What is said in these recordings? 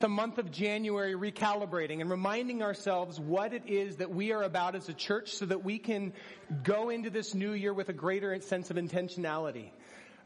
The month of January, recalibrating and reminding ourselves what it is that we are about as a church so that we can go into this new year with a greater sense of intentionality.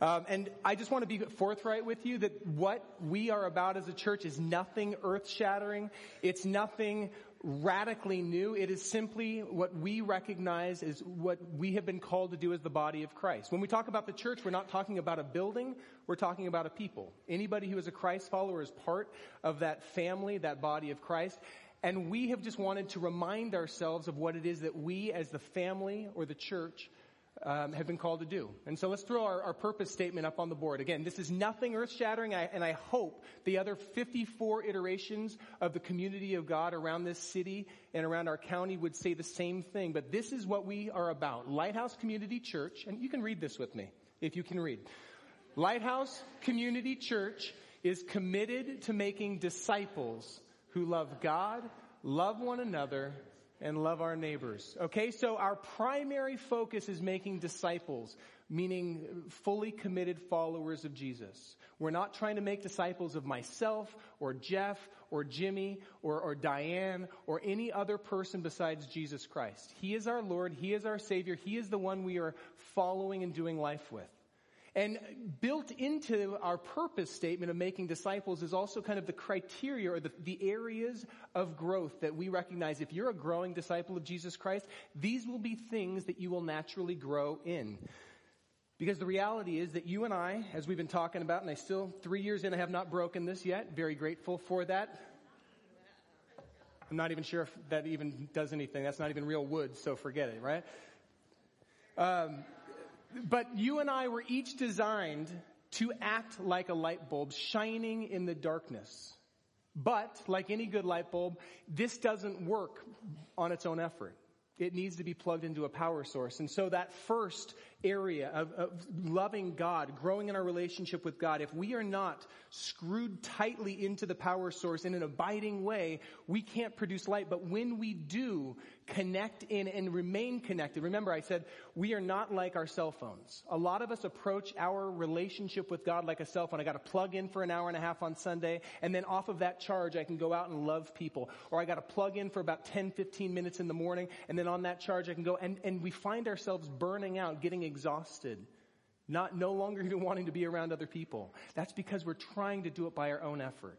And I just want to be forthright with you that what we are about as a church is nothing earth-shattering. It's nothing radically new. It is simply what we recognize is what we have been called to do as the body of Christ. When we talk about the church, we're not talking about a building. We're talking about a people. Anybody who is a Christ follower is part of that family, that body of Christ. And we have just wanted to remind ourselves of what it is that we as the family or the church have been called to do. And so let's throw our purpose statement up on the board. Again, this is nothing earth-shattering, and I hope the other 54 iterations of the community of God around this city and around our county would say the same thing. But this is what we are about. Lighthouse Community Church, and you can read this with me if you can read. Lighthouse Community Church is committed to making disciples who love God, love one another, and love our neighbors. Okay, so our primary focus is making disciples, meaning fully committed followers of Jesus. We're not trying to make disciples of myself or Jeff or Jimmy or Diane or any other person besides Jesus Christ. He is our Lord. He is our Savior. He is the one we are following and doing life with. And built into our purpose statement of making disciples is also kind of the criteria or the areas of growth that we recognize. If you're a growing disciple of Jesus Christ, these will be things that you will naturally grow in. Because the reality is that you and I, as we've been talking about, and I still, 3 years in, I have not broken this yet. Very grateful for that. I'm not even sure if that even does anything. That's not even real wood, so forget it, right? But you and I were each designed to act like a light bulb shining in the darkness. But, like any good light bulb, this doesn't work on its own effort. It needs to be plugged into a power source. And so that first area of loving God, growing in our relationship with God, if we are not screwed tightly into the power source in an abiding way, we can't produce light. But when we do connect in and remain connected, remember I said we are not like our cell phones. A lot of us approach our relationship with God like a cell phone. I got to plug in for an hour and a half on Sunday, and then off of that charge I can go out and love people. Or I got to plug in for about 10, 15 minutes in the morning, and then on that charge I can go. And we find ourselves burning out, getting exhausted, no longer even wanting to be around other people. That's because we're trying to do it by our own effort.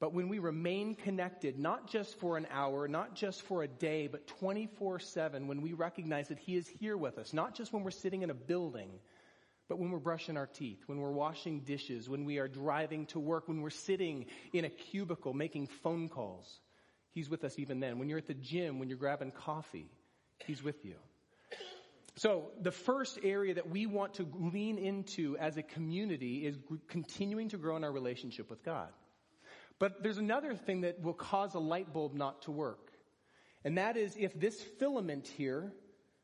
But when we remain connected, not just for an hour, not just for a day, but 24/7, when we recognize that He is here with us, not just when we're sitting in a building, but when we're brushing our teeth, when we're washing dishes, when we are driving to work, when we're sitting in a cubicle making phone calls, He's with us even then. When you're at the gym, when you're grabbing coffee, He's with you. So the first area that we want to lean into as a community is continuing to grow in our relationship with God. But there's another thing that will cause a light bulb not to work. And that is if this filament here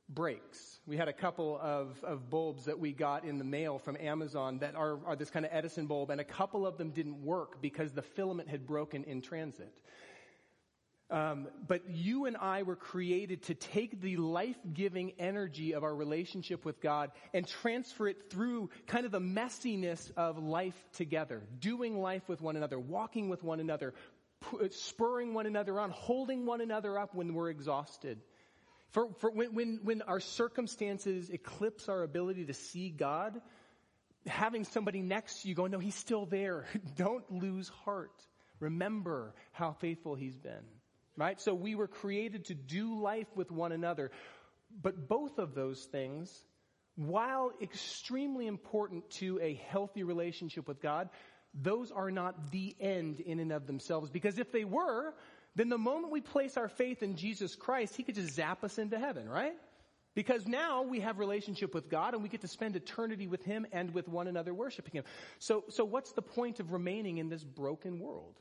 breaks. We had a couple of bulbs that we got in the mail from Amazon that are this kind of Edison bulb, and a couple of them didn't work because the filament had broken in transit. But you and I were created to take the life-giving energy of our relationship with God and transfer it through kind of the messiness of life together, doing life with one another, walking with one another, spurring one another on, holding one another up when we're exhausted. When our circumstances eclipse our ability to see God, having somebody next to you go, no, He's still there. Don't lose heart. Remember how faithful He's been. Right? So we were created to do life with one another. But both of those things, while extremely important to a healthy relationship with God, those are not the end in and of themselves. Because if they were, then the moment we place our faith in Jesus Christ, He could just zap us into heaven, right? Because now we have relationship with God and we get to spend eternity with Him and with one another worshiping Him. So what's the point of remaining in this broken world?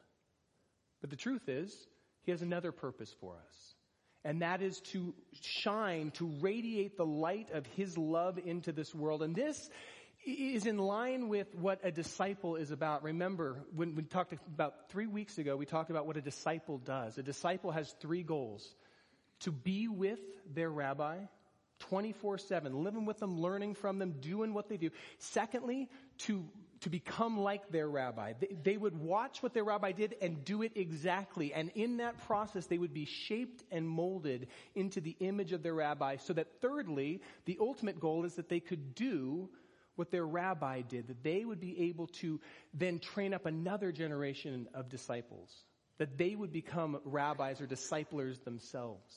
But the truth is, He has another purpose for us. And that is to shine, to radiate the light of His love into this world. And this is in line with what a disciple is about. Remember, when we talked about 3 weeks ago, we talked about what a disciple does. A disciple has three goals. To be with their rabbi 24/7, living with them, learning from them, doing what they do. Secondly, to to become like their rabbi. They would watch what their rabbi did and do it exactly. And in that process, they would be shaped and molded into the image of their rabbi, so that thirdly, the ultimate goal is that they could do what their rabbi did, that they would be able to then train up another generation of disciples, that they would become rabbis or disciplers themselves.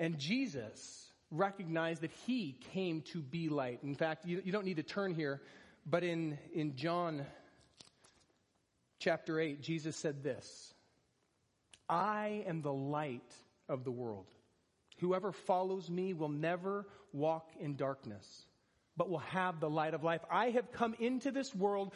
And Jesus recognized that he came to be light. In fact, you don't need to turn here, but in John chapter 8, Jesus said this: "I am the light of the world. Whoever follows me will never walk in darkness, but will have the light of life. I have come into this world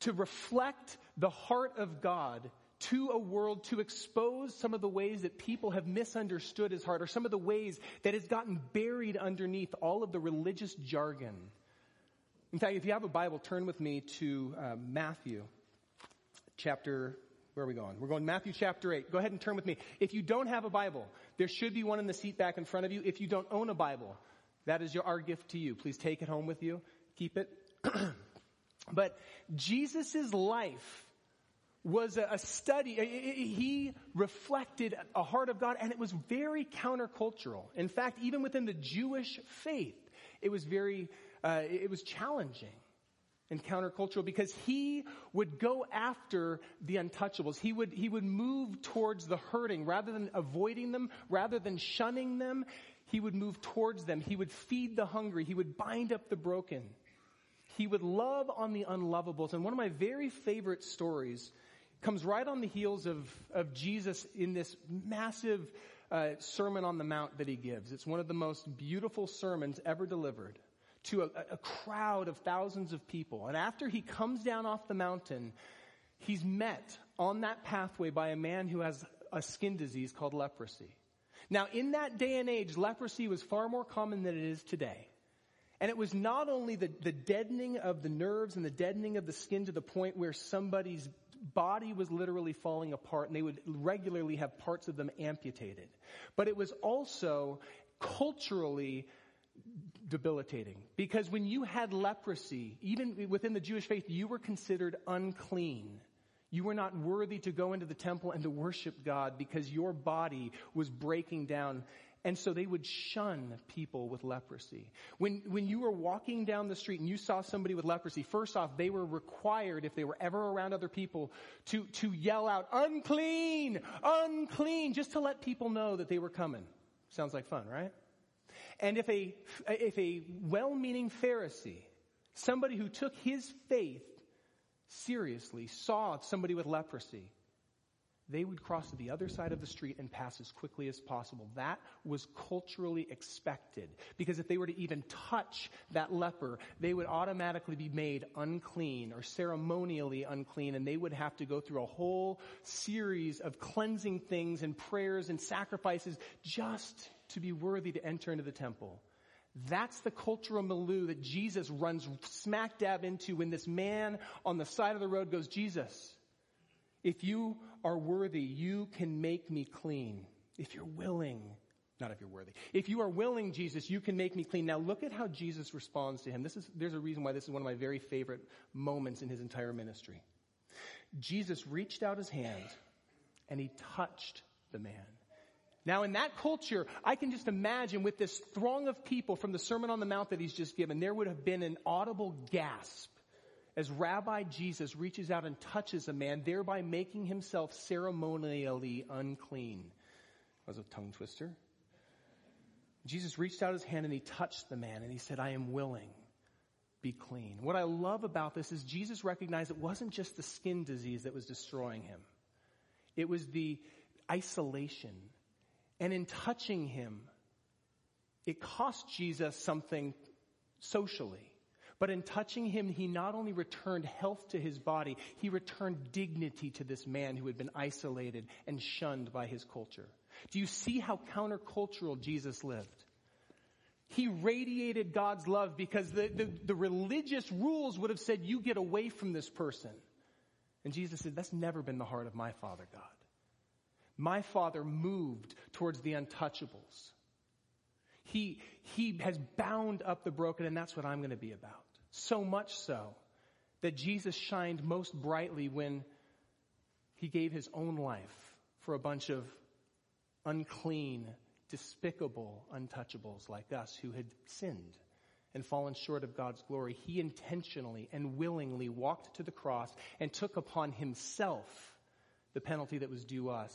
to reflect the heart of God to a world, to expose some of the ways that people have misunderstood his heart, or some of the ways that has gotten buried underneath all of the religious jargon." In fact, if you have a Bible, turn with me to Matthew chapter, where are we going? We're going Matthew chapter 8. Go ahead and turn with me. If you don't have a Bible, there should be one in the seat back in front of you. If you don't own a Bible, that is our gift to you. Please take it home with you. Keep it. But Jesus' life was a study. He reflected a heart of God, and it was very countercultural. In fact, even within the Jewish faith, it was very it was challenging and countercultural, because he would go after the untouchables. He would move towards the hurting rather than avoiding them, rather than shunning them. He would move towards them. He would feed the hungry. He would bind up the broken. He would love on the unlovables. And one of my very favorite stories comes right on the heels of Jesus in this massive Sermon on the Mount that he gives. It's one of the most beautiful sermons ever delivered to a crowd of thousands of people. And after he comes down off the mountain, he's met on that pathway by a man who has a skin disease called leprosy. Now, in that day and age, leprosy was far more common than it is today. And it was not only the deadening of the nerves and the deadening of the skin to the point where somebody's body was literally falling apart, and they would regularly have parts of them amputated, but it was also culturally debilitating, because when you had leprosy, even within the Jewish faith, you were considered unclean. You were not worthy to go into the temple and to worship God because your body was breaking down. And so they would shun people with leprosy. When you were walking down the street and you saw somebody with leprosy, first off, they were required, if they were ever around other people, to yell out, "Unclean! Unclean!" just to let people know that they were coming. Sounds like fun, right? And if a well-meaning Pharisee, somebody who took his faith seriously, saw somebody with leprosy, they would cross to the other side of the street and pass as quickly as possible. That was culturally expected, because if they were to even touch that leper, they would automatically be made unclean or ceremonially unclean, and they would have to go through a whole series of cleansing things and prayers and sacrifices just to be worthy to enter into the temple. That's the cultural milieu that Jesus runs smack dab into when this man on the side of the road goes, "Jesus, if you are worthy, you can make me clean. If you're willing, not if you're worthy. If you are willing, Jesus, you can make me clean." Now look at how Jesus responds to him. There's a reason why this is one of my very favorite moments in his entire ministry. Jesus reached out his hand and he touched the man. Now in that culture, I can just imagine with this throng of people from the Sermon on the Mount that he's just given, there would have been an audible gasp as Rabbi Jesus reaches out and touches a man, thereby making himself ceremonially unclean. That was a tongue twister. Jesus reached out his hand and he touched the man and he said, "I am willing, be clean." What I love about this is Jesus recognized it wasn't just the skin disease that was destroying him. It was the isolation. And in touching him, it cost Jesus something socially. But in touching him, he not only returned health to his body, he returned dignity to this man who had been isolated and shunned by his culture. Do you see how countercultural Jesus lived? He radiated God's love, because the religious rules would have said, "You get away from this person." And Jesus said, "That's never been the heart of my Father God. My Father moved towards the untouchables. He has bound up the broken, and that's what I'm going to be about." So much so that Jesus shined most brightly when he gave his own life for a bunch of unclean, despicable untouchables like us who had sinned and fallen short of God's glory. He intentionally and willingly walked to the cross and took upon himself the penalty that was due us.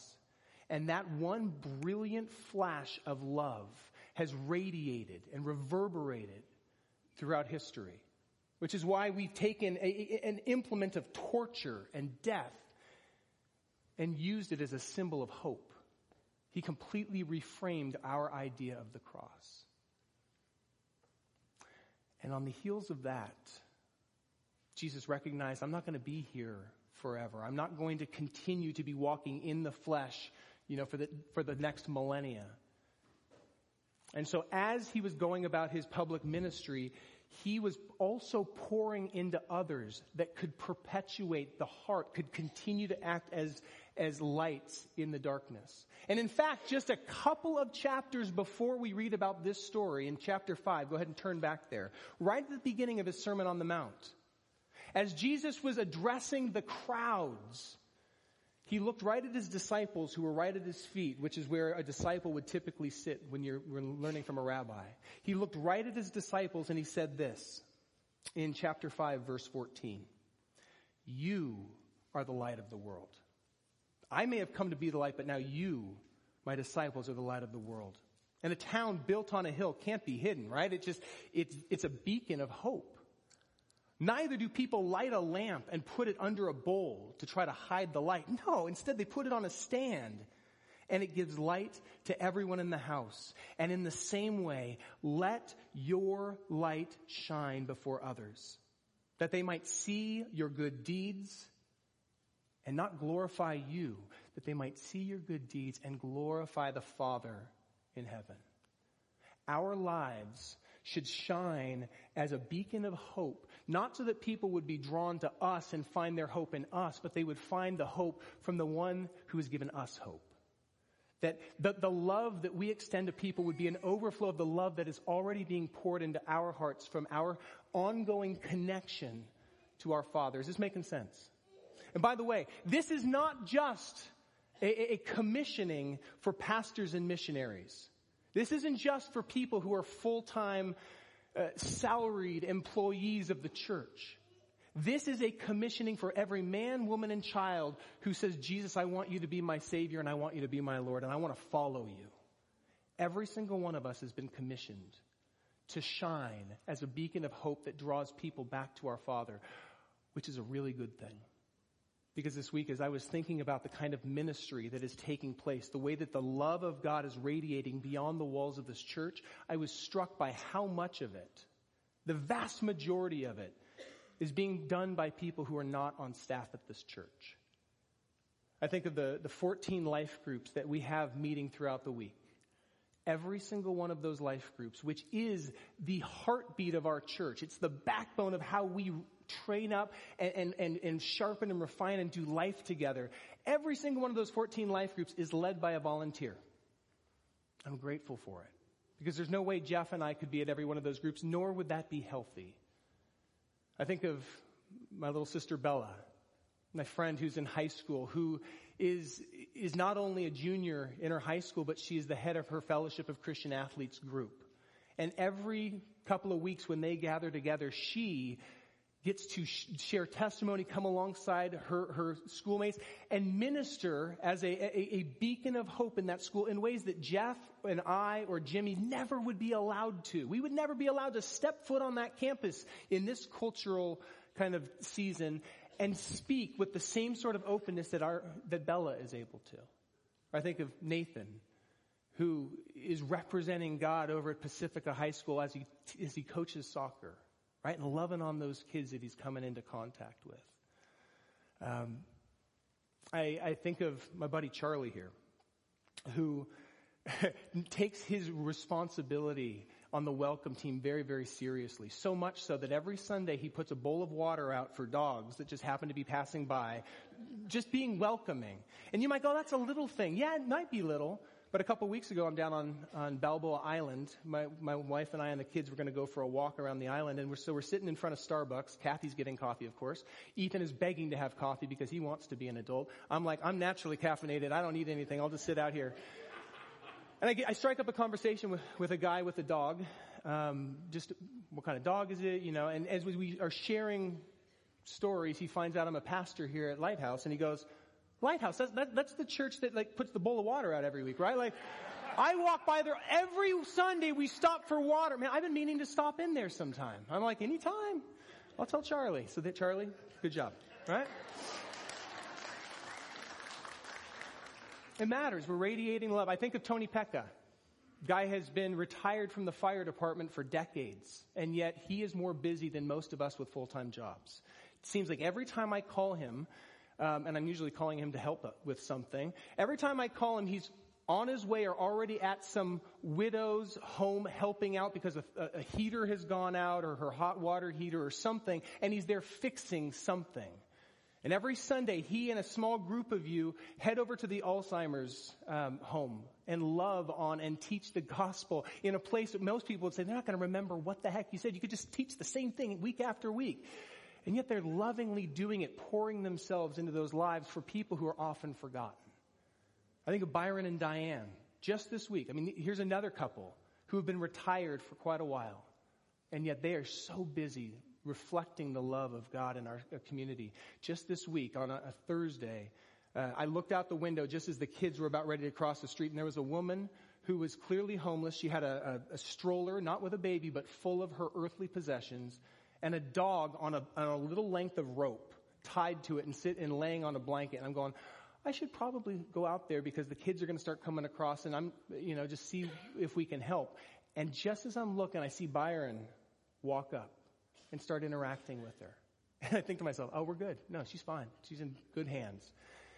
And that one brilliant flash of love has radiated and reverberated throughout history, which is why we've taken an implement of torture and death and used it as a symbol of hope. He completely reframed our idea of the cross. And on the heels of that, Jesus recognized, I'm not going to be here forever. I'm not going to continue to be walking in the flesh, for the next millennia. And so as he was going about his public ministry, he was also pouring into others that could perpetuate the heart, could continue to act as lights in the darkness. And in fact, just a couple of chapters before we read about this story in chapter 5, go ahead and turn back there, right at the beginning of his Sermon on the Mount, as Jesus was addressing the crowds, he looked right at his disciples who were right at his feet, which is where a disciple would typically sit when you're learning from a rabbi. He looked right at his disciples and he said this in chapter 5, verse 14. You are the light of the world. I may have come to be the light, but now you, my disciples, are the light of the world. And a town built on a hill can't be hidden, right? It's a beacon of hope. Neither do people light a lamp and put it under a bowl to try to hide the light. No, instead they put it on a stand and it gives light to everyone in the house. And in the same way, let your light shine before others, that they might see your good deeds and not glorify you, that they might see your good deeds and glorify the Father in heaven. Our lives should shine as a beacon of hope, not so that people would be drawn to us and find their hope in us, but they would find the hope from the one who has given us hope. That the love that we extend to people would be an overflow of the love that is already being poured into our hearts from our ongoing connection to our Father. Is this making sense? And by the way, this is not just a commissioning for pastors and missionaries. This isn't just for people who are full-time, salaried employees of the church. This is a commissioning for every man, woman, and child who says, Jesus, I want you to be my Savior and I want you to be my Lord and I want to follow you. Every single one of us has been commissioned to shine as a beacon of hope that draws people back to our Father, which is a really good thing. Because this week, as I was thinking about the kind of ministry that is taking place, the way that the love of God is radiating beyond the walls of this church, I was struck by how much of it, the vast majority of it, is being done by people who are not on staff at this church. I think of the 14 life groups that we have meeting throughout the week. Every single one of those life groups, which is the heartbeat of our church. It's the backbone of how we train up and sharpen and refine and do life together. Every single one of those 14 life groups is led by a volunteer. I'm grateful for it because there's no way Jeff and I could be at every one of those groups, nor would that be healthy. I think of my little sister Bella, my friend who's in high school, who is not only a junior in her high school, but she is the head of her Fellowship of Christian Athletes group. And every couple of weeks when they gather together, she gets to share testimony, come alongside her schoolmates, and minister as a beacon of hope in that school in ways that Jeff and I or Jimmy never would be allowed to. We would never be allowed to step foot on that campus in this cultural kind of season and speak with the same sort of openness that Bella is able to. I think of Nathan, who is representing God over at Pacifica High School as he coaches soccer, right? And loving on those kids that he's coming into contact with. I think of my buddy Charlie here, who takes his responsibility on the welcome team very, very seriously. So much so that every Sunday he puts a bowl of water out for dogs that just happen to be passing by, just being welcoming. And you might go, that's a little thing. Yeah, it might be little, But a couple weeks ago, I'm down on Balboa Island. My wife and I and the kids were going to go for a walk around the island, and we're sitting in front of Starbucks. Kathy's getting coffee, of course. Ethan is begging to have coffee because he wants to be an adult. I'm like, I'm naturally caffeinated. I don't need anything. I'll just sit out here. And I strike up a conversation with a guy with a dog. Just what kind of dog is it, you know? And as we are sharing stories, he finds out I'm a pastor here at Lighthouse, and he goes, Lighthouse, that's the church that like puts the bowl of water out every week, right? Like, I walk by there every Sunday. We stop for water. Man, I've been meaning to stop in there sometime. I'm like, anytime. I'll tell Charlie. So that Charlie, good job, right? It matters. We're radiating love. I think of Tony Pekka. Guy has been retired from the fire department for decades, and yet he is more busy than most of us with full-time jobs. It seems like every time I call him, and I'm usually calling him to help with something, every time I call him, he's on his way or already at some widow's home helping out because a heater has gone out or her hot water heater or something, and he's there fixing something. And every Sunday, he and a small group of you head over to the Alzheimer's home and love on and teach the gospel in a place that most people would say, they're not going to remember what the heck you said. You could just teach the same thing week after week. And yet they're lovingly doing it, pouring themselves into those lives for people who are often forgotten. I think of Byron and Diane just this week. I mean, here's another couple who have been retired for quite a while, and yet they are so busy reflecting the love of God in our community. Just this week on a Thursday, I looked out the window just as the kids were about ready to cross the street, and there was a woman who was clearly homeless. She had a stroller, not with a baby, but full of her earthly possessions, and a dog on a little length of rope tied to it and laying on a blanket. And I'm going, I should probably go out there because the kids are going to start coming across, and I'm, you know, just see if we can help. And just as I'm looking, I see Byron walk up and start interacting with her. And I think to myself, oh, we're good. No, she's fine. She's in good hands.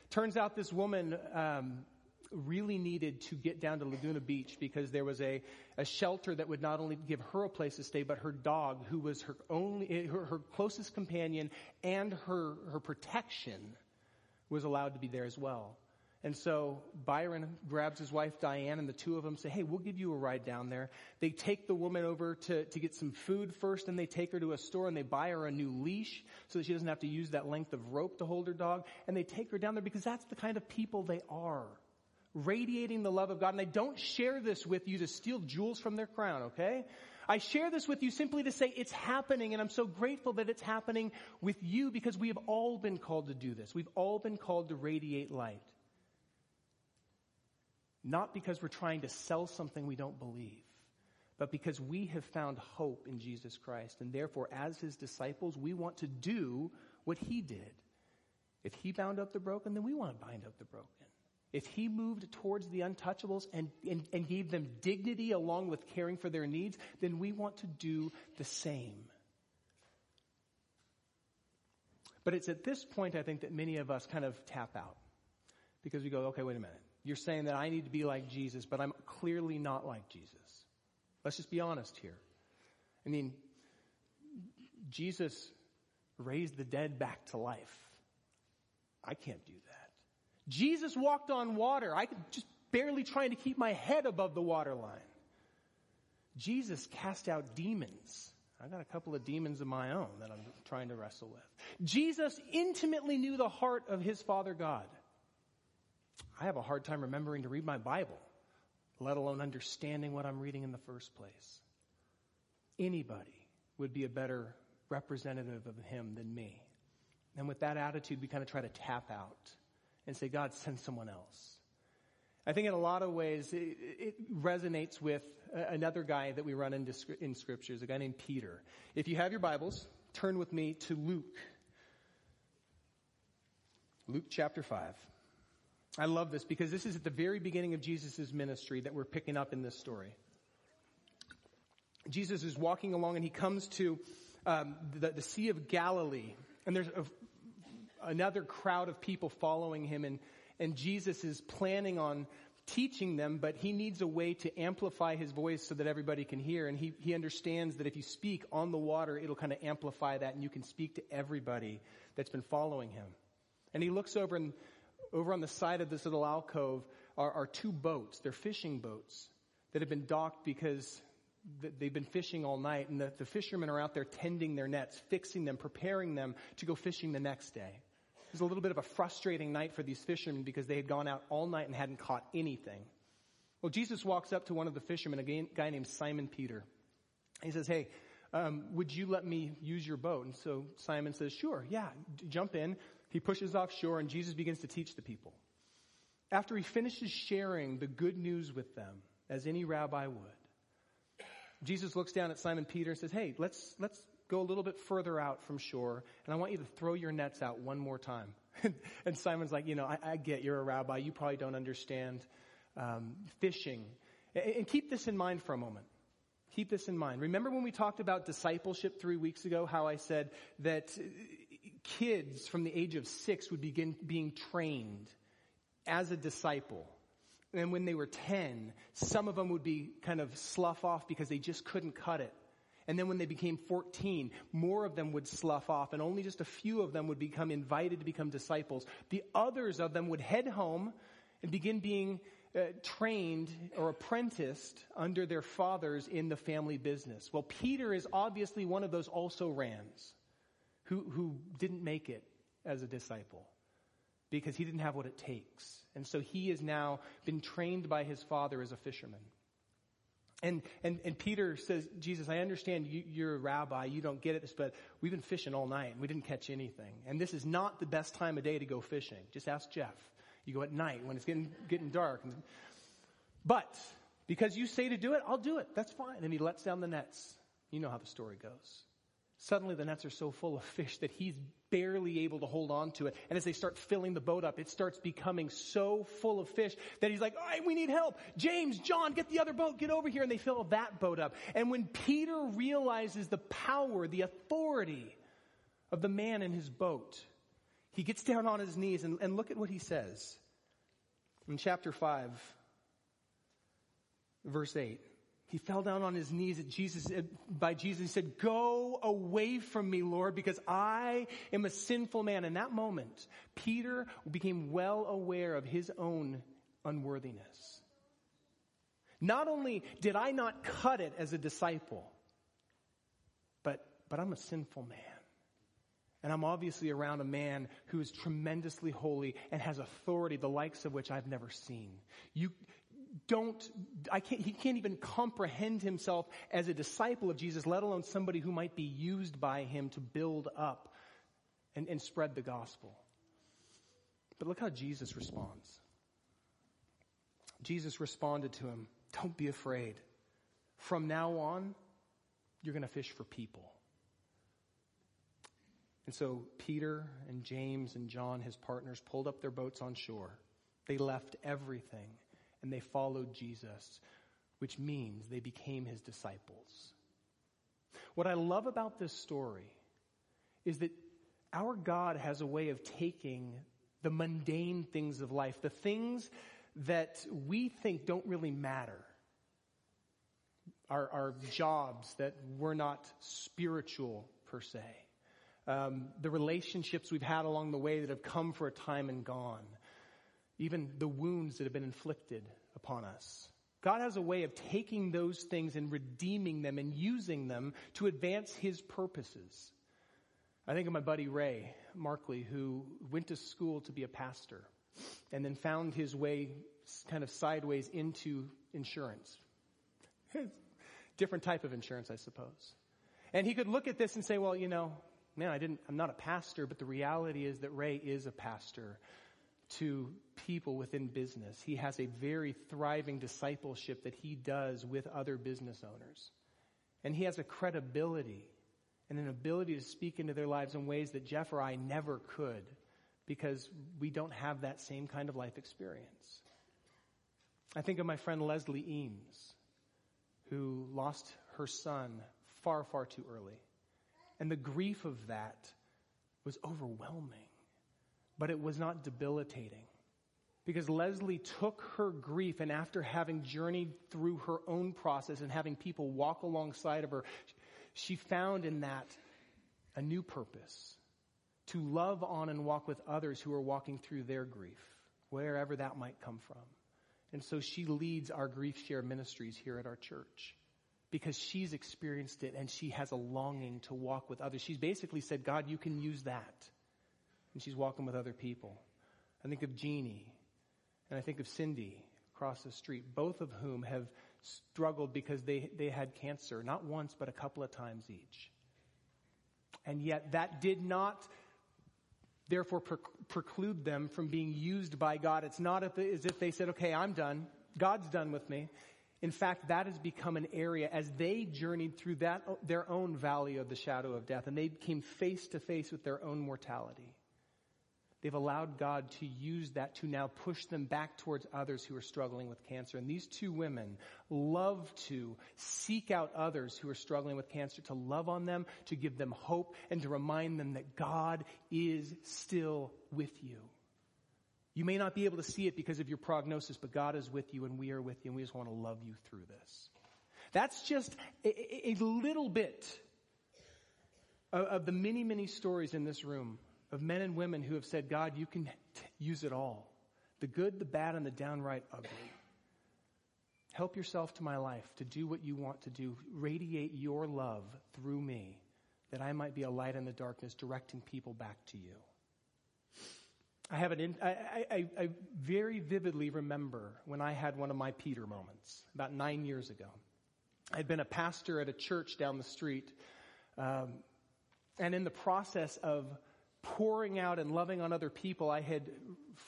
Turns out this woman really needed to get down to Laguna Beach because there was a shelter that would not only give her a place to stay, but her dog, who was her closest companion and her protection, was allowed to be there as well. And so Byron grabs his wife, Diane, and the two of them say, hey, we'll give you a ride down there. They take the woman over to get some food first, and they take her to a store, and they buy her a new leash so that she doesn't have to use that length of rope to hold her dog. And they take her down there because that's the kind of people they are, radiating the love of God. And I don't share this with you to steal jewels from their crown, okay? I share this with you simply to say it's happening, and I'm so grateful that it's happening with you because we have all been called to do this. We've all been called to radiate light. Not because we're trying to sell something we don't believe, but because we have found hope in Jesus Christ. And therefore, as his disciples, we want to do what he did. If he bound up the broken, then we want to bind up the broken. If he moved towards the untouchables and gave them dignity along with caring for their needs, then we want to do the same. But it's at this point, I think, that many of us kind of tap out because we go, okay, wait a minute. You're saying that I need to be like Jesus, but I'm clearly not like Jesus. Let's just be honest here. I mean, Jesus raised the dead back to life. I can't do that. Jesus walked on water. I could just barely trying to keep my head above the waterline. Jesus cast out demons. I got a couple of demons of my own that I'm trying to wrestle with. Jesus intimately knew the heart of his Father God. I have a hard time remembering to read my Bible, let alone understanding what I'm reading in the first place. Anybody would be a better representative of him than me. And with that attitude, we kind of try to tap out and say, God, send someone else. I think in a lot of ways, it resonates with another guy that we run into in scriptures, a guy named Peter. If you have your Bibles, turn with me to Luke chapter 5. I love this because this is at the very beginning of Jesus' ministry that we're picking up in this story. Jesus is walking along and he comes to the Sea of Galilee. And there's another crowd of people following him. And Jesus is planning on teaching them, but he needs a way to amplify his voice so that everybody can hear. And he understands that if you speak on the water, it'll kind of amplify that. And you can speak to everybody that's been following him. And he looks over on the side of this little alcove, are two boats. They're fishing boats that have been docked because they've been fishing all night, and the fishermen are out there tending their nets, fixing them, preparing them to go fishing the next day. It was a little bit of a frustrating night for these fishermen because they had gone out all night and hadn't caught anything. Well, Jesus walks up to one of the fishermen, a guy named Simon Peter. He says, "Hey, would you let me use your boat?" And so Simon says, "Sure, yeah, jump in." He pushes offshore, and Jesus begins to teach the people. After he finishes sharing the good news with them, as any rabbi would, Jesus looks down at Simon Peter and says, "Hey, let's go a little bit further out from shore, and I want you to throw your nets out one more time." And Simon's like, "You know, I get you're a rabbi. You probably don't understand fishing." And keep this in mind for a moment. Keep this in mind. Remember when we talked about discipleship 3 weeks ago, how I said that kids from the age of 6 would begin being trained as a disciple. And when they were 10, some of them would be kind of slough off because they just couldn't cut it. And then when they became 14, more of them would slough off, and only just a few of them would become invited to become disciples. The others of them would head home and begin being trained or apprenticed under their fathers in the family business. Well, Peter is obviously one of those also-rans who didn't make it as a disciple, because he didn't have what it takes. And so he has now been trained by his father as a fisherman. And Peter says, "Jesus, I understand you're a rabbi. You don't get it, but we've been fishing all night and we didn't catch anything. And this is not the best time of day to go fishing. Just ask Jeff. You go at night when it's getting dark. But because you say to do it, I'll do it. That's fine." And he lets down the nets. You know how the story goes. Suddenly the nets are so full of fish that he's barely able to hold on to it. And as they start filling the boat up, it starts becoming so full of fish that he's like, "All right, we need help. James, John, get the other boat. Get over here." And they fill that boat up. And when Peter realizes the power, the authority of the man in his boat, he gets down on his knees and look at what he says. In chapter 5, verse 8. He fell down on his knees by Jesus. He said, "Go away from me, Lord, because I am a sinful man." In that moment, Peter became well aware of his own unworthiness. Not only did I not cut it as a disciple, but I'm a sinful man. And I'm obviously around a man who is tremendously holy and has authority, the likes of which I've never seen. He can't even comprehend himself as a disciple of Jesus, let alone somebody who might be used by him to build up and spread the gospel. But look how Jesus responds. Jesus responded to him, "Don't be afraid. From now on, you're going to fish for people." And so Peter and James and John, his partners, pulled up their boats on shore. They left everything and they followed Jesus, which means they became his disciples. What I love about this story is that our God has a way of taking the mundane things of life, the things that we think don't really matter, our jobs that were not spiritual per se, the relationships we've had along the way that have come for a time and gone, even the wounds that have been inflicted upon us. God has a way of taking those things and redeeming them and using them to advance his purposes. I think of my buddy Ray Markley, who went to school to be a pastor and then found his way kind of sideways into insurance. Different type of insurance, I suppose. And he could look at this and say, "Well, you know, man, I'm not a pastor," but the reality is that Ray is a pastor to people within business. He has a very thriving discipleship that he does with other business owners. And he has a credibility and an ability to speak into their lives in ways that Jeff or I never could, because we don't have that same kind of life experience. I think of my friend Leslie Eames, who lost her son far, far too early. And the grief of that was overwhelming, but it was not debilitating, because Leslie took her grief, and after having journeyed through her own process and having people walk alongside of her, she found in that a new purpose to love on and walk with others who are walking through their grief, wherever that might come from. And so she leads our grief share ministries here at our church because she's experienced it and she has a longing to walk with others. She's basically said, God, you can use that. And she's walking with other people. I think of Jeannie and I think of Cindy across the street, both of whom have struggled because they had cancer, not once, but a couple of times each. And yet that did not therefore preclude them from being used by God. It's not as if they said, okay, I'm done. God's done with me. In fact, that has become an area as they journeyed through that their own valley of the shadow of death, and they came face to face with their own mortality. They've allowed God to use that to now push them back towards others who are struggling with cancer. And these two women love to seek out others who are struggling with cancer, to love on them, to give them hope, and to remind them that God is still with you. You may not be able to see it because of your prognosis, but God is with you and we are with you, and we just want to love you through this. That's just a little bit of the many, many stories in this room of men and women who have said, God, you can use it all. The good, the bad, and the downright ugly. Help yourself to my life to do what you want to do. Radiate your love through me that I might be a light in the darkness directing people back to you. I have I very vividly remember when I had one of my Peter moments about 9 years ago. I'd been a pastor at a church down the street. And in the process of pouring out and loving on other people, I had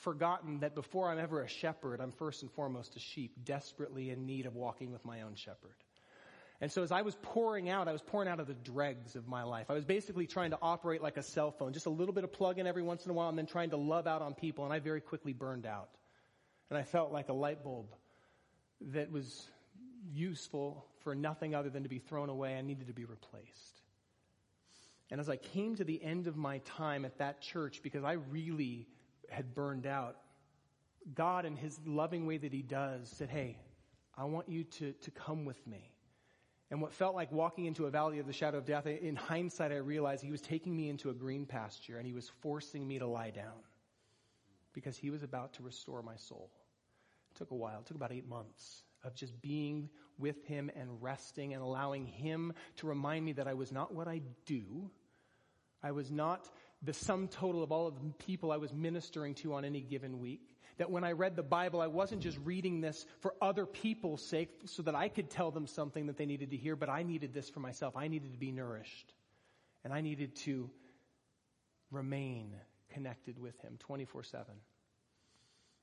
forgotten that before I'm ever a shepherd, I'm first and foremost a sheep, desperately in need of walking with my own shepherd. And so as I was pouring out of the dregs of my life. I was basically trying to operate like a cell phone, just a little bit of plug in every once in a while and then trying to love out on people. And I very quickly burned out. And I felt like a light bulb that was useful for nothing other than to be thrown away. I needed to be replaced. And as I came to the end of my time at that church, because I really had burned out, God in his loving way that he does said, hey, I want you to come with me. And what felt like walking into a valley of the shadow of death, in hindsight, I realized he was taking me into a green pasture and he was forcing me to lie down because he was about to restore my soul. It took a while. It took about 8 months. Of just being with him and resting and allowing him to remind me that I was not what I do. I was not the sum total of all of the people I was ministering to on any given week. That when I read the Bible, I wasn't just reading this for other people's sake so that I could tell them something that they needed to hear, but I needed this for myself. I needed to be nourished. And I needed to remain connected with him 24/7.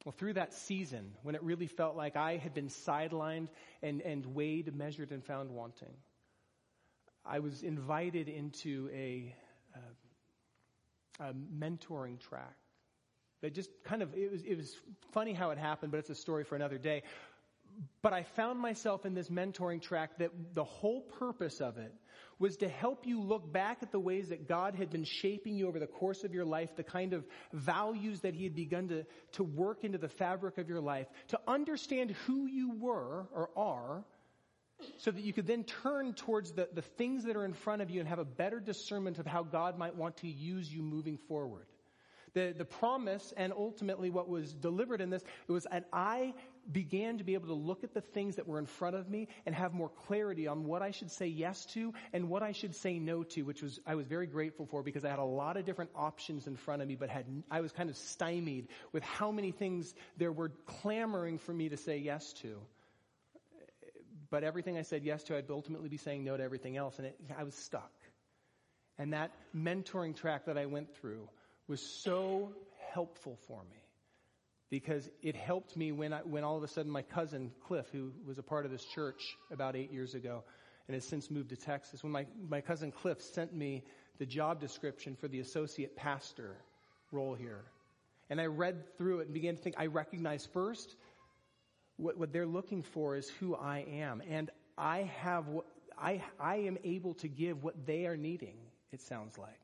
Well, through that season, when it really felt like I had been sidelined and weighed, measured, and found wanting, I was invited into a mentoring track. That just kind of, it was funny how it happened, but it's a story for another day. But I found myself in this mentoring track that the whole purpose of it was to help you look back at the ways that God had been shaping you over the course of your life, the kind of values that he had begun to work into the fabric of your life, to understand who you were or are, so that you could then turn towards the things that are in front of you and have a better discernment of how God might want to use you moving forward. The promise and ultimately what was delivered in this, it was an I began to be able to look at the things that were in front of me and have more clarity on what I should say yes to and what I should say no to, which was I was very grateful for because I had a lot of different options in front of me, but I was kind of stymied with how many things there were clamoring for me to say yes to. But everything I said yes to, I'd ultimately be saying no to everything else, and I was stuck. And that mentoring track that I went through was so helpful for me. Because it helped me when all of a sudden my cousin, Cliff, who was a part of this church about 8 years ago and has since moved to Texas, when my cousin Cliff sent me the job description for the associate pastor role here. And I read through it and began to think, I recognize first what they're looking for is who I am. And I have I am able to give what they are needing, it sounds like.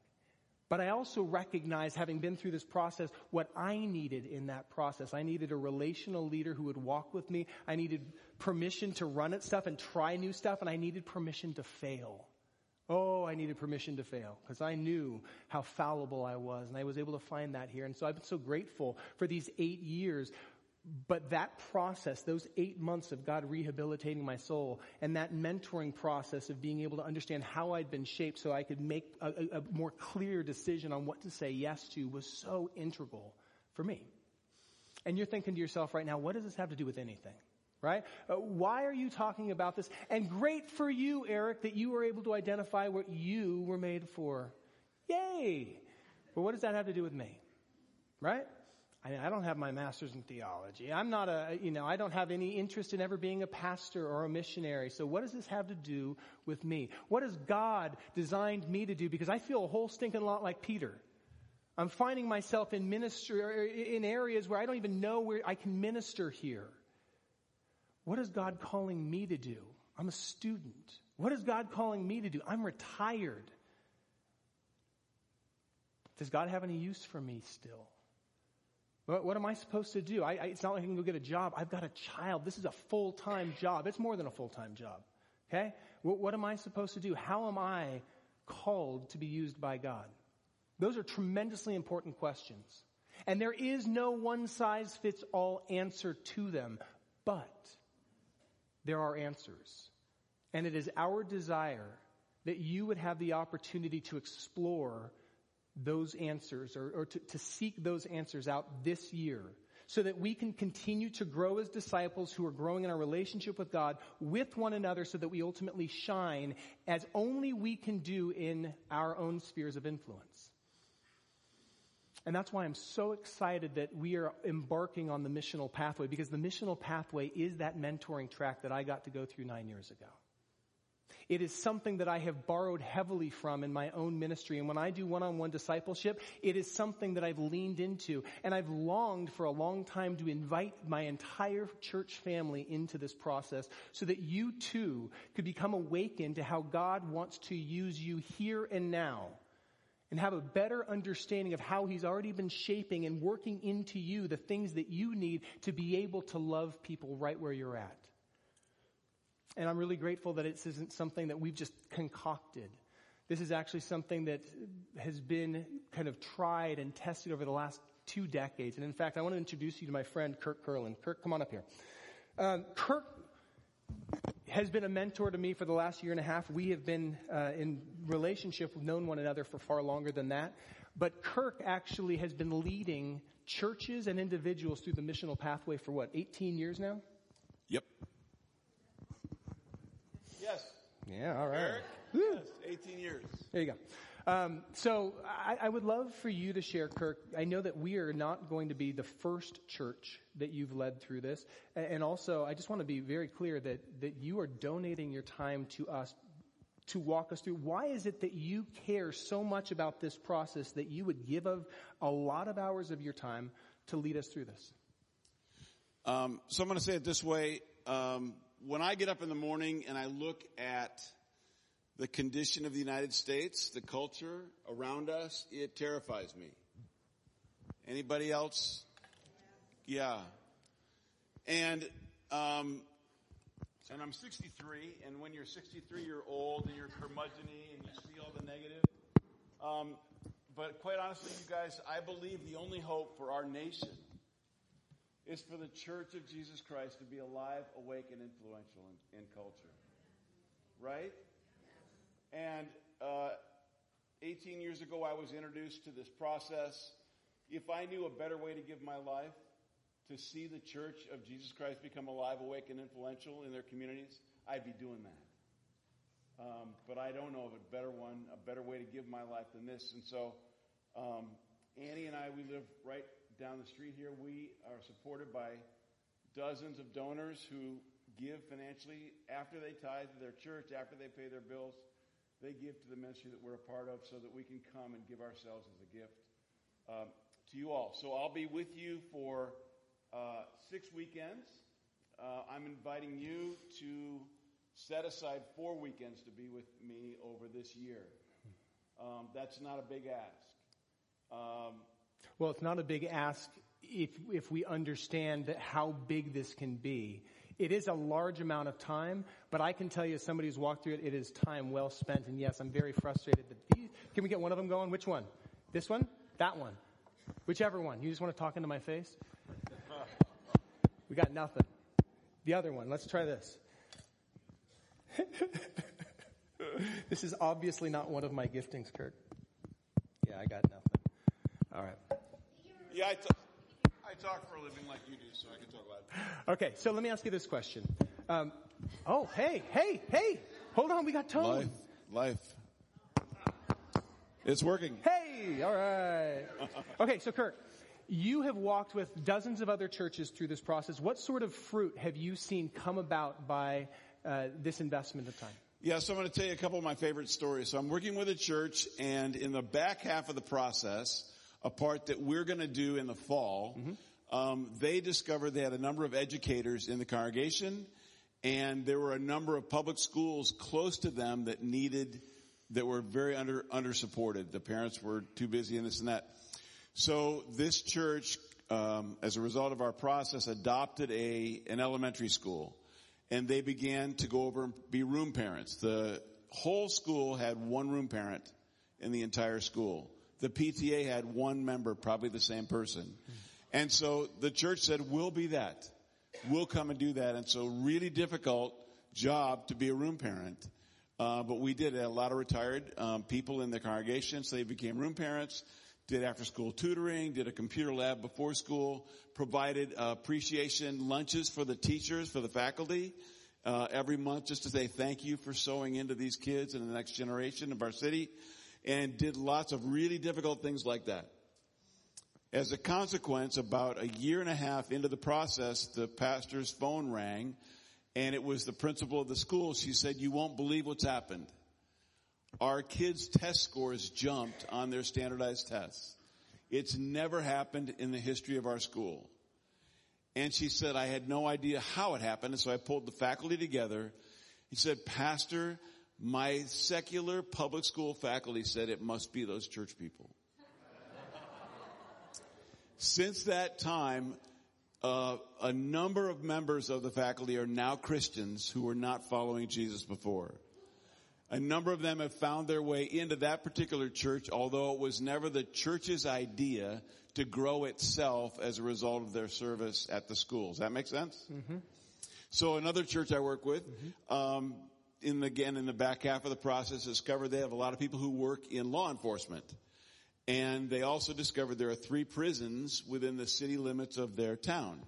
But I also recognize, having been through this process, what I needed in that process. I needed a relational leader who would walk with me. I needed permission to run at stuff and try new stuff, and I needed permission to fail. Oh, I needed permission to fail because I knew how fallible I was, and I was able to find that here. And so I've been so grateful for these 8 years But that process, those 8 months of God rehabilitating my soul and that mentoring process of being able to understand how I'd been shaped so I could make a more clear decision on what to say yes to was so integral for me. And you're thinking to yourself right now, what does this have to do with anything? Right? Why are you talking about this? And great for you, Eric, that you were able to identify what you were made for. Yay! But what does that have to do with me? Right? I don't have my master's in theology. I'm not I don't have any interest in ever being a pastor or a missionary. So what does this have to do with me? What has God designed me to do? Because I feel a whole stinking lot like Peter. I'm finding myself in ministry or in areas where I don't even know where I can minister here. What is God calling me to do? I'm a student. What is God calling me to do? I'm retired. Does God have any use for me still? What am I supposed to do? It's not like I can go get a job. I've got a child. This is a full-time job. It's more than a full-time job. Okay? What am I supposed to do? How am I called to be used by God? Those are tremendously important questions. And there is no one-size-fits-all answer to them. But there are answers. And it is our desire that you would have the opportunity to explore those answers or to seek those answers out this year so that we can continue to grow as disciples who are growing in our relationship with God, with one another, so that we ultimately shine as only we can do in our own spheres of influence. And that's why I'm so excited that we are embarking on the missional pathway, because the missional pathway is that mentoring track that I got to go through 9 years ago. It is something that I have borrowed heavily from in my own ministry. And when I do one-on-one discipleship, it is something that I've leaned into. And I've longed for a long time to invite my entire church family into this process so that you too could become awakened to how God wants to use you here and now, and have a better understanding of how he's already been shaping and working into you the things that you need to be able to love people right where you're at. And I'm really grateful that it isn't something that we've just concocted. This is actually something that has been kind of tried and tested over the last 2 decades. And in fact, I want to introduce you to my friend Kirk Curlin. Kirk, come on up here. Kirk has been a mentor to me for the last 1.5 years. We have been in relationship, we've known one another for far longer than that. But Kirk actually has been leading churches and individuals through the missional pathway for 18 years now? Yep. Yes. Yeah, all right. Eric? Woo. Yes, 18 years. There you go. So I would love for you to share, Kirk. I know that we are not going to be the first church that you've led through this. And also, I just want to be very clear that you are donating your time to us to walk us through. Why is it that you care so much about this process that you would give of a lot of hours of your time to lead us through this? So I'm going to say it this way. When I get up in the morning and I look at the condition of the United States, the culture around us, it terrifies me. Anybody else? Yeah. And I'm 63, and when you're 63, you're old, and you're curmudgeony, and you see all the negative. But quite honestly, you guys, I believe the only hope for our nation is for the Church of Jesus Christ to be alive, awake, and influential in culture. Right? And 18 years ago, I was introduced to this process. If I knew a better way to give my life, to see the Church of Jesus Christ become alive, awake, and influential in their communities, I'd be doing that. But I don't know of a better way to give my life than this. And so Annie and I, we live right down the street here. We are supported by dozens of donors who give financially after they tithe to their church, after they pay their bills. They give to the ministry that we're a part of so that we can come and give ourselves as a gift to you all. So I'll be with you for 6 weekends. I'm inviting you to set aside 4 weekends to be with me over this year. That's not a big ask. Well, it's not a big ask if we understand that how big this can be. It is a large amount of time, but I can tell you as somebody who's walked through it, it is time well spent. And yes, I'm very frustrated that these... Can we get one of them going? Which one? This one? That one? Whichever one. You just want to talk into my face? We got nothing. The other one. Let's try this. This is obviously not one of my giftings, Kirk. Yeah, I got nothing. All right. Yeah, I talk for a living like you do, so I can talk about it. Okay, so let me ask you this question. Oh, hey. Hold on, we got tone. Life. It's working. Hey, all right. Okay, so Kirk, you have walked with dozens of other churches through this process. What sort of fruit have you seen come about by this investment of time? Yeah, so I'm going to tell you a couple of my favorite stories. So I'm working with a church, and in the back half of the process, a part that we're going to do in the fall, they discovered they had a number of educators in the congregation, and there were a number of public schools close to them that needed, that were very under-supported. The parents were too busy and this and that. So this church, as a result of our process, adopted an elementary school, and they began to go over and be room parents. The whole school had one room parent in the entire school. The PTA had one member, probably the same person. And so the church said, we'll be that. We'll come and do that. And so really difficult job to be a room parent. But we did it. A lot of retired people in the congregation, so they became room parents, did after-school tutoring, did a computer lab before school, provided appreciation lunches for the teachers, for the faculty, every month just to say thank you for sowing into these kids and the next generation of our city. And did lots of really difficult things like that. As a consequence, about a year and a half into the process, the pastor's phone rang, and it was the principal of the school. She said, you won't believe what's happened. Our kids' test scores jumped on their standardized tests. It's never happened in the history of our school. And she said, I had no idea how it happened, and so I pulled the faculty together. He said, Pastor, my secular public school faculty said it must be those church people. Since that time, a number of members of the faculty are now Christians who were not following Jesus before. A number of them have found their way into that particular church, although it was never the church's idea to grow itself as a result of their service at the schools. That make sense? Mm-hmm. So another church I work with, in the back half of the process, discovered they have a lot of people who work in law enforcement. And they also discovered there are 3 prisons within the city limits of their town.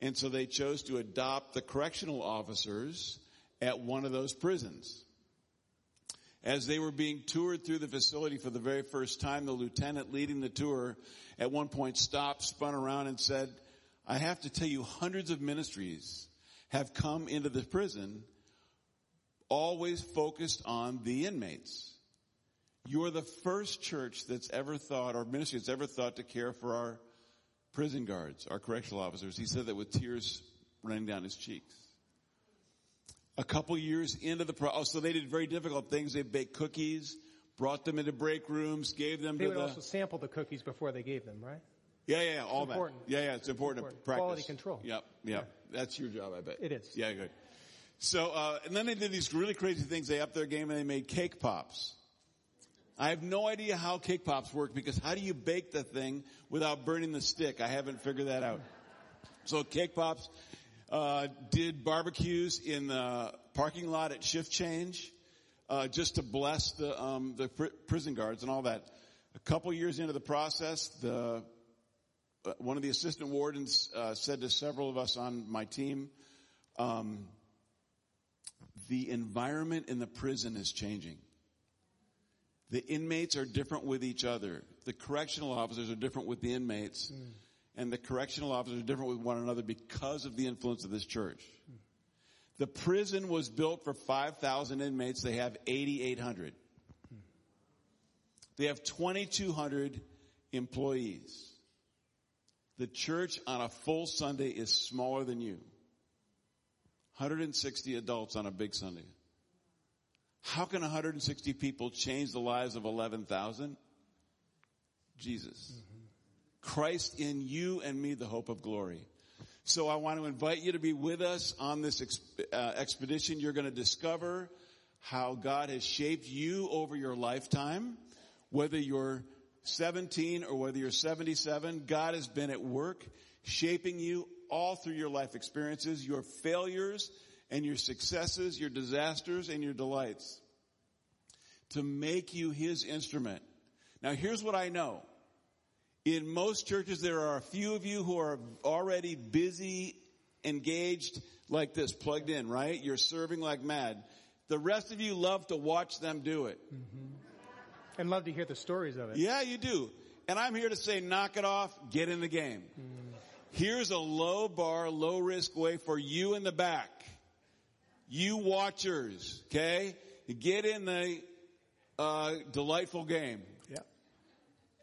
And so they chose to adopt the correctional officers at one of those prisons. As they were being toured through the facility for the very first time, the lieutenant leading the tour at one point stopped, spun around, and said, I have to tell you, hundreds of ministries have come into the prison, always focused on the inmates. You're the first church that's ever thought, or ministry that's ever thought, to care for our prison guards, our correctional officers. He said that with tears running down his cheeks. A couple years into the process, so they did very difficult things. They baked cookies, brought them into break rooms, gave them to the... They would also sample the cookies before they gave them, right? Yeah, all that. Yeah, it's important to practice. Quality control. Yep. Yeah. That's your job, I bet. It is. Yeah, good. So, and then they did these really crazy things. They upped their game and they made cake pops. I have no idea how cake pops work, because how do you bake the thing without burning the stick? I haven't figured that out. So cake pops, did barbecues in the parking lot at shift change, just to bless the prison guards and all that. A couple years into the process, one of the assistant wardens, said to several of us on my team, the environment in the prison is changing. The inmates are different with each other. The correctional officers are different with the inmates. Mm. And the correctional officers are different with one another because of the influence of this church. Mm. The prison was built for 5,000 inmates. They have 8,800. Mm. They have 2,200 employees. The church on a full Sunday is smaller than you. 160 adults on a big Sunday. How can 160 people change the lives of 11,000? Jesus. Mm-hmm. Christ in you and me, the hope of glory. So I want to invite you to be with us on this expedition. You're going to discover how God has shaped you over your lifetime. Whether you're 17 or whether you're 77, God has been at work shaping you all through your life experiences, your failures and your successes, your disasters and your delights, to make you his instrument. Now, here's what I know. In most churches, there are a few of you who are already busy, engaged like this, plugged in, right? You're serving like mad. The rest of you love to watch them do it. Mm-hmm. And love to hear the stories of it. Yeah, you do. And I'm here to say, knock it off, get in the game. Mm. Here's a low bar, low risk way for you in the back. You watchers, okay? Get in the delightful game. Yeah.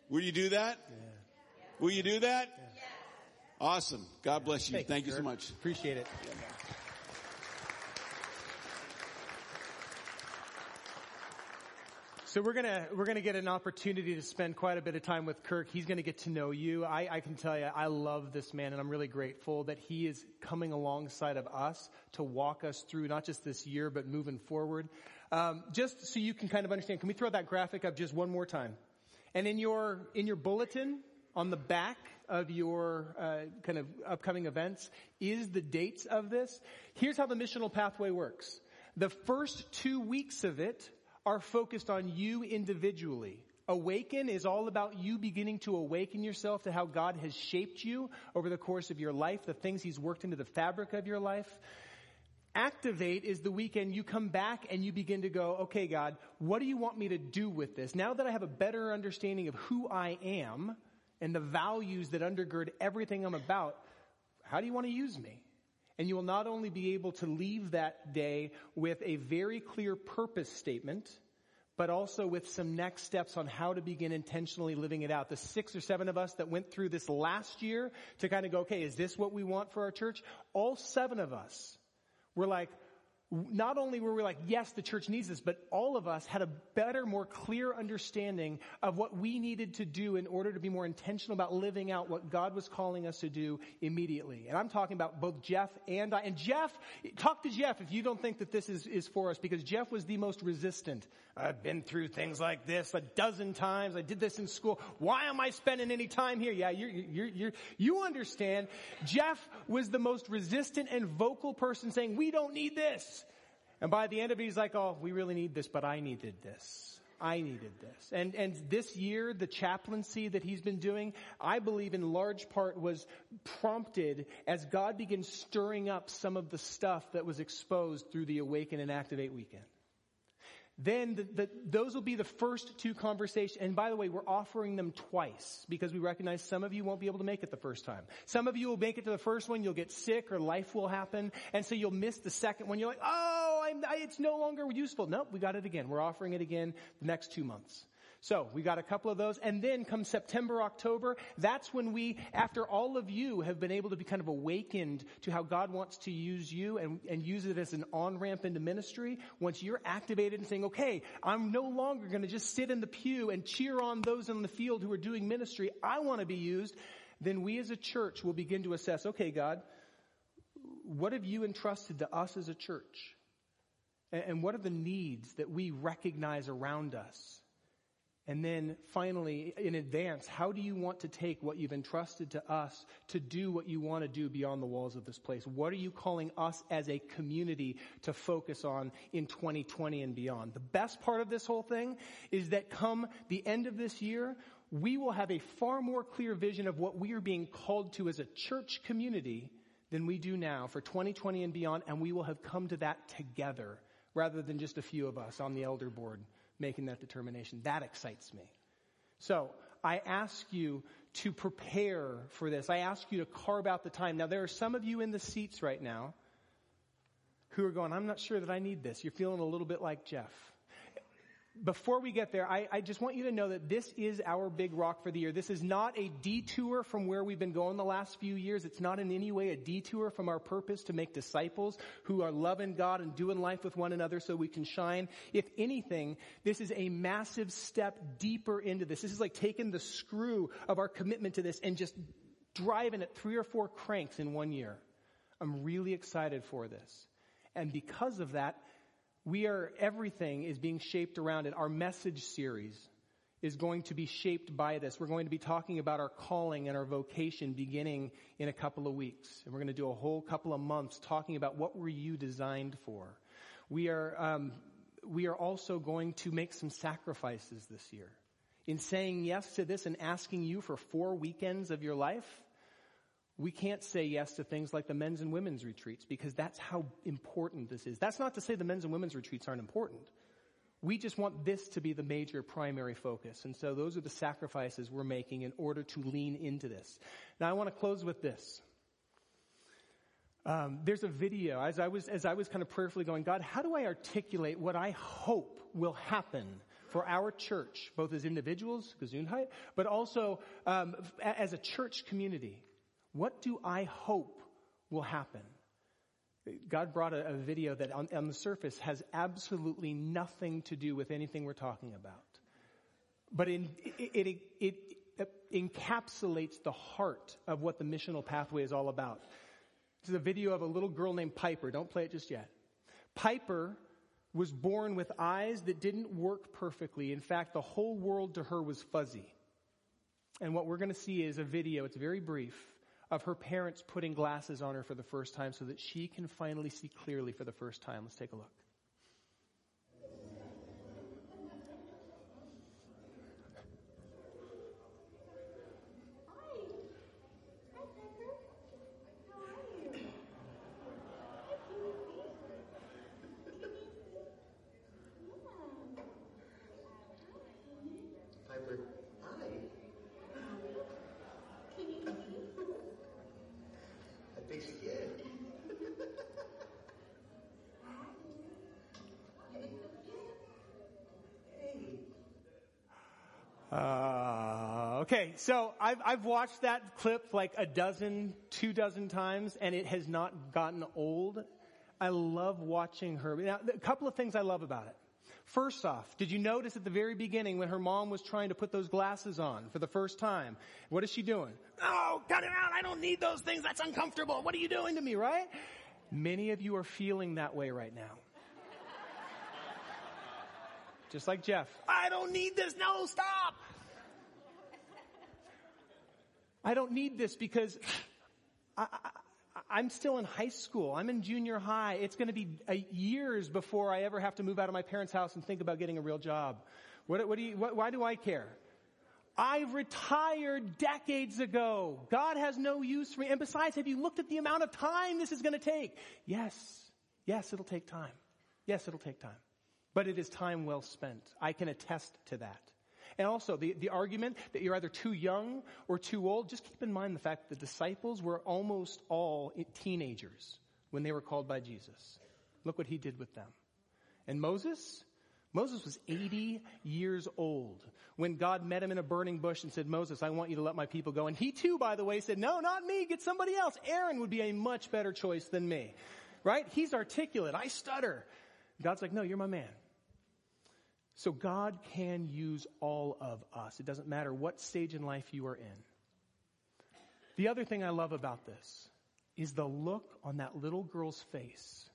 Will you do that? Yeah. Will you do that? Yeah. Awesome. God bless you. Thank you so much. Appreciate it. Yeah. So we're gonna get an opportunity to spend quite a bit of time with Kirk. He's gonna get to know you. I can tell you, I love this man, and I'm really grateful that he is coming alongside of us to walk us through not just this year, but moving forward. Just so you can kind of understand, can we throw that graphic up just one more time? And in your bulletin on the back of your kind of upcoming events is the dates of this. Here's how the missional pathway works. The first 2 weeks of it are focused on you individually. Awaken is all about you beginning to awaken yourself to how God has shaped you over the course of your life, the things he's worked into the fabric of your life. Activate is the weekend you come back and you begin to go, okay, God, what do you want me to do with this? Now that I have a better understanding of who I am and the values that undergird everything I'm about, how do you want to use me? And you will not only be able to leave that day with a very clear purpose statement, but also with some next steps on how to begin intentionally living it out. The 6 or 7 of us that went through this last year to kind of go, okay, is this what we want for our church? All 7 of us were like, not only were we like, yes, the church needs this, but all of us had a better, more clear understanding of what we needed to do in order to be more intentional about living out what God was calling us to do immediately. And I'm talking about both Jeff and I. And Jeff, talk to Jeff if you don't think that this is for us, because Jeff was the most resistant. I've been through things like this a dozen times. I did this in school. Why am I spending any time here? Yeah, you understand. Jeff was the most resistant and vocal person saying, we don't need this. And by the end of it, he's like, oh, we really need this, but I needed this. I needed this. And this year, the chaplaincy that he's been doing, I believe in large part was prompted as God began stirring up some of the stuff that was exposed through the Awaken and Activate weekend. Then those will be the first 2 conversations. And by the way, we're offering them twice because we recognize some of you won't be able to make it the first time. Some of you will make it to the first one. You'll get sick or life will happen. And so you'll miss the second one. You're like, oh, it's no longer useful. Nope, we got it again. We're offering it again the next 2 months. So we got a couple of those. And then come September, October, that's when we, after all of you have been able to be kind of awakened to how God wants to use you and use it as an on-ramp into ministry, once you're activated and saying, okay, I'm no longer going to just sit in the pew and cheer on those in the field who are doing ministry. I want to be used. Then we as a church will begin to assess, okay, God, what have you entrusted to us as a church? And what are the needs that we recognize around us? And then finally, in advance, how do you want to take what you've entrusted to us to do what you want to do beyond the walls of this place? What are you calling us as a community to focus on in 2020 and beyond? The best part of this whole thing is that come the end of this year, we will have a far more clear vision of what we are being called to as a church community than we do now for 2020 and beyond. And we will have come to that together rather than just a few of us on the elder board making that determination. That excites me. So I ask you to prepare for this. I ask you to carve out the time. Now, there are some of you in the seats right now who are going, I'm not sure that I need this. You're feeling a little bit like Jeff. Before we get there, I just want you to know that this is our big rock for the year. This is not a detour from where we've been going the last few years. It's not in any way a detour from our purpose to make disciples who are loving God and doing life with one another so we can shine. If anything, this is a massive step deeper into this. This is like taking the screw of our commitment to this and just driving it 3 or 4 cranks in 1 year. I'm really excited for this. And because of that, everything is being shaped around it. Our message series is going to be shaped by this. We're going to be talking about our calling and our vocation beginning in a couple of weeks. And we're going to do a whole couple of months talking about what were you designed for. We are also going to make some sacrifices this year. In saying yes to this and asking you for 4 weekends of your life, we can't say yes to things like the men's and women's retreats because that's how important this is. That's not to say the men's and women's retreats aren't important. We just want this to be the major primary focus. And so those are the sacrifices we're making in order to lean into this. Now I want to close with this. There's a video as I was kind of prayerfully going, God, how do I articulate what I hope will happen for our church, both as individuals, Gesundheit, but also as a church community? What do I hope will happen? God brought a video that on the surface has absolutely nothing to do with anything we're talking about. But it encapsulates the heart of what the missional pathway is all about. It's a video of a little girl named Piper. Don't play it just yet. Piper was born with eyes that didn't work perfectly. In fact, the whole world to her was fuzzy. And what we're going to see is a video, it's very brief, of her parents putting glasses on her for the first time so that she can finally see clearly for the first time. Let's take a look. Hi. Hi, Parker. How are you? Hi, Timothy. Hi, Timothy. Okay, so I've watched that clip like 2 dozen times, and it has not gotten old. I love watching her. Now, a couple of things I love about it. First off, did you notice at the very beginning when her mom was trying to put those glasses on for the first time? What is she doing? Oh, cut it out. I don't need those things. That's uncomfortable. What are you doing to me, right? Many of you are feeling that way right now. Just like Jeff. I don't need this. No, stop. I don't need this because I'm still in high school. I'm in junior high. It's going to be years before I ever have to move out of my parents' house and think about getting a real job. Why do I care? I retired decades ago. God has no use for me. And besides, have you looked at the amount of time this is going to take? Yes, it'll take time. Yes, it'll take time. But it is time well spent. I can attest to that. And also, the argument that you're either too young or too old, just keep in mind the fact that the disciples were almost all teenagers when they were called by Jesus. Look what he did with them. And Moses was 80 years old when God met him in a burning bush and said, Moses, I want you to let my people go. And he too, by the way, said, no, not me, get somebody else. Aaron would be a much better choice than me, right? He's articulate. I stutter. God's like, no, you're my man. So God can use all of us. It doesn't matter what stage in life you are in. The other thing I love about this is the look on that little girl's face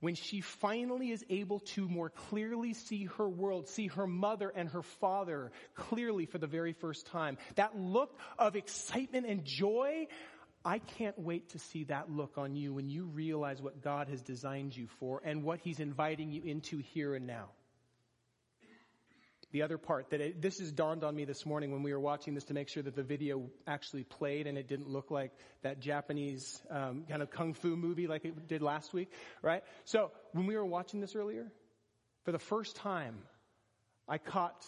when she finally is able to more clearly see her world, see her mother and her father clearly for the very first time. That look of excitement and joy, I can't wait to see that look on you when you realize what God has designed you for and what he's inviting you into here and now. The other part that this has dawned on me this morning when we were watching this to make sure that the video actually played and it didn't look like that Japanese kind of kung fu movie like it did last week, right? So when we were watching this earlier, for the first time, I caught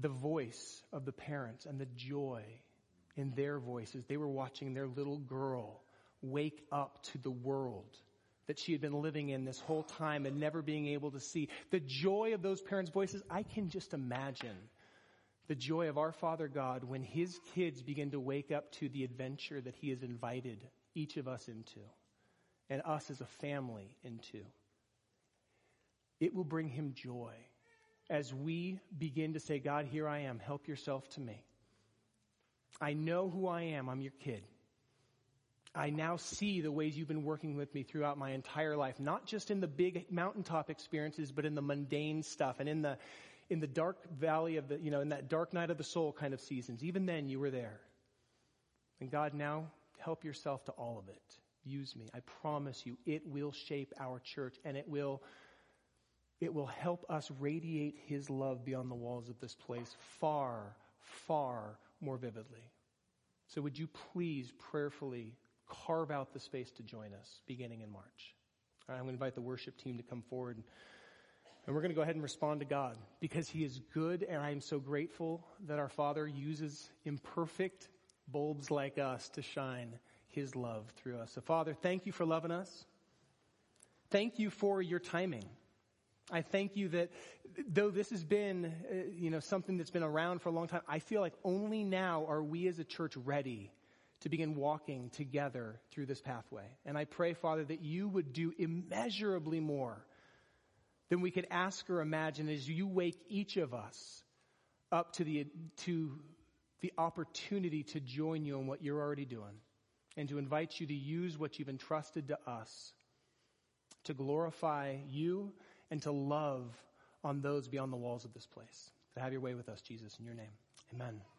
the voice of the parents and the joy in their voices. They were watching their little girl wake up to the world that she had been living in this whole time and never being able to see. The joy of those parents' voices, I can just imagine the joy of our Father God when his kids begin to wake up to the adventure that he has invited each of us into and us as a family into. It will bring him joy as we begin to say, God, here I am. Help yourself to me. I know who I am. I'm your kid. I now see the ways you've been working with me throughout my entire life, not just in the big mountaintop experiences, but in the mundane stuff and in the in the dark valley of the, you know, in that dark night of the soul kind of seasons. Even then you were there. And God, now help yourself to all of it. Use me. I promise you it will shape our church, and it will help us radiate his love beyond the walls of this place far, far more vividly. So would you please prayerfully carve out the space to join us beginning in March? All right, I'm going to invite the worship team to come forward, and we're going to go ahead and respond to God because he is good, and I am so grateful that our Father uses imperfect bulbs like us to shine his love through us. So Father, thank you for loving us. Thank you for your timing. I thank you that though this has been, something that's been around for a long time, I feel like only now are we as a church ready to begin walking together through this pathway. And I pray, Father, that you would do immeasurably more than we could ask or imagine as you wake each of us up to the opportunity to join you in what you're already doing, and to invite you to use what you've entrusted to us to glorify you and to love on those beyond the walls of this place. So have your way with us, Jesus, in your name. Amen.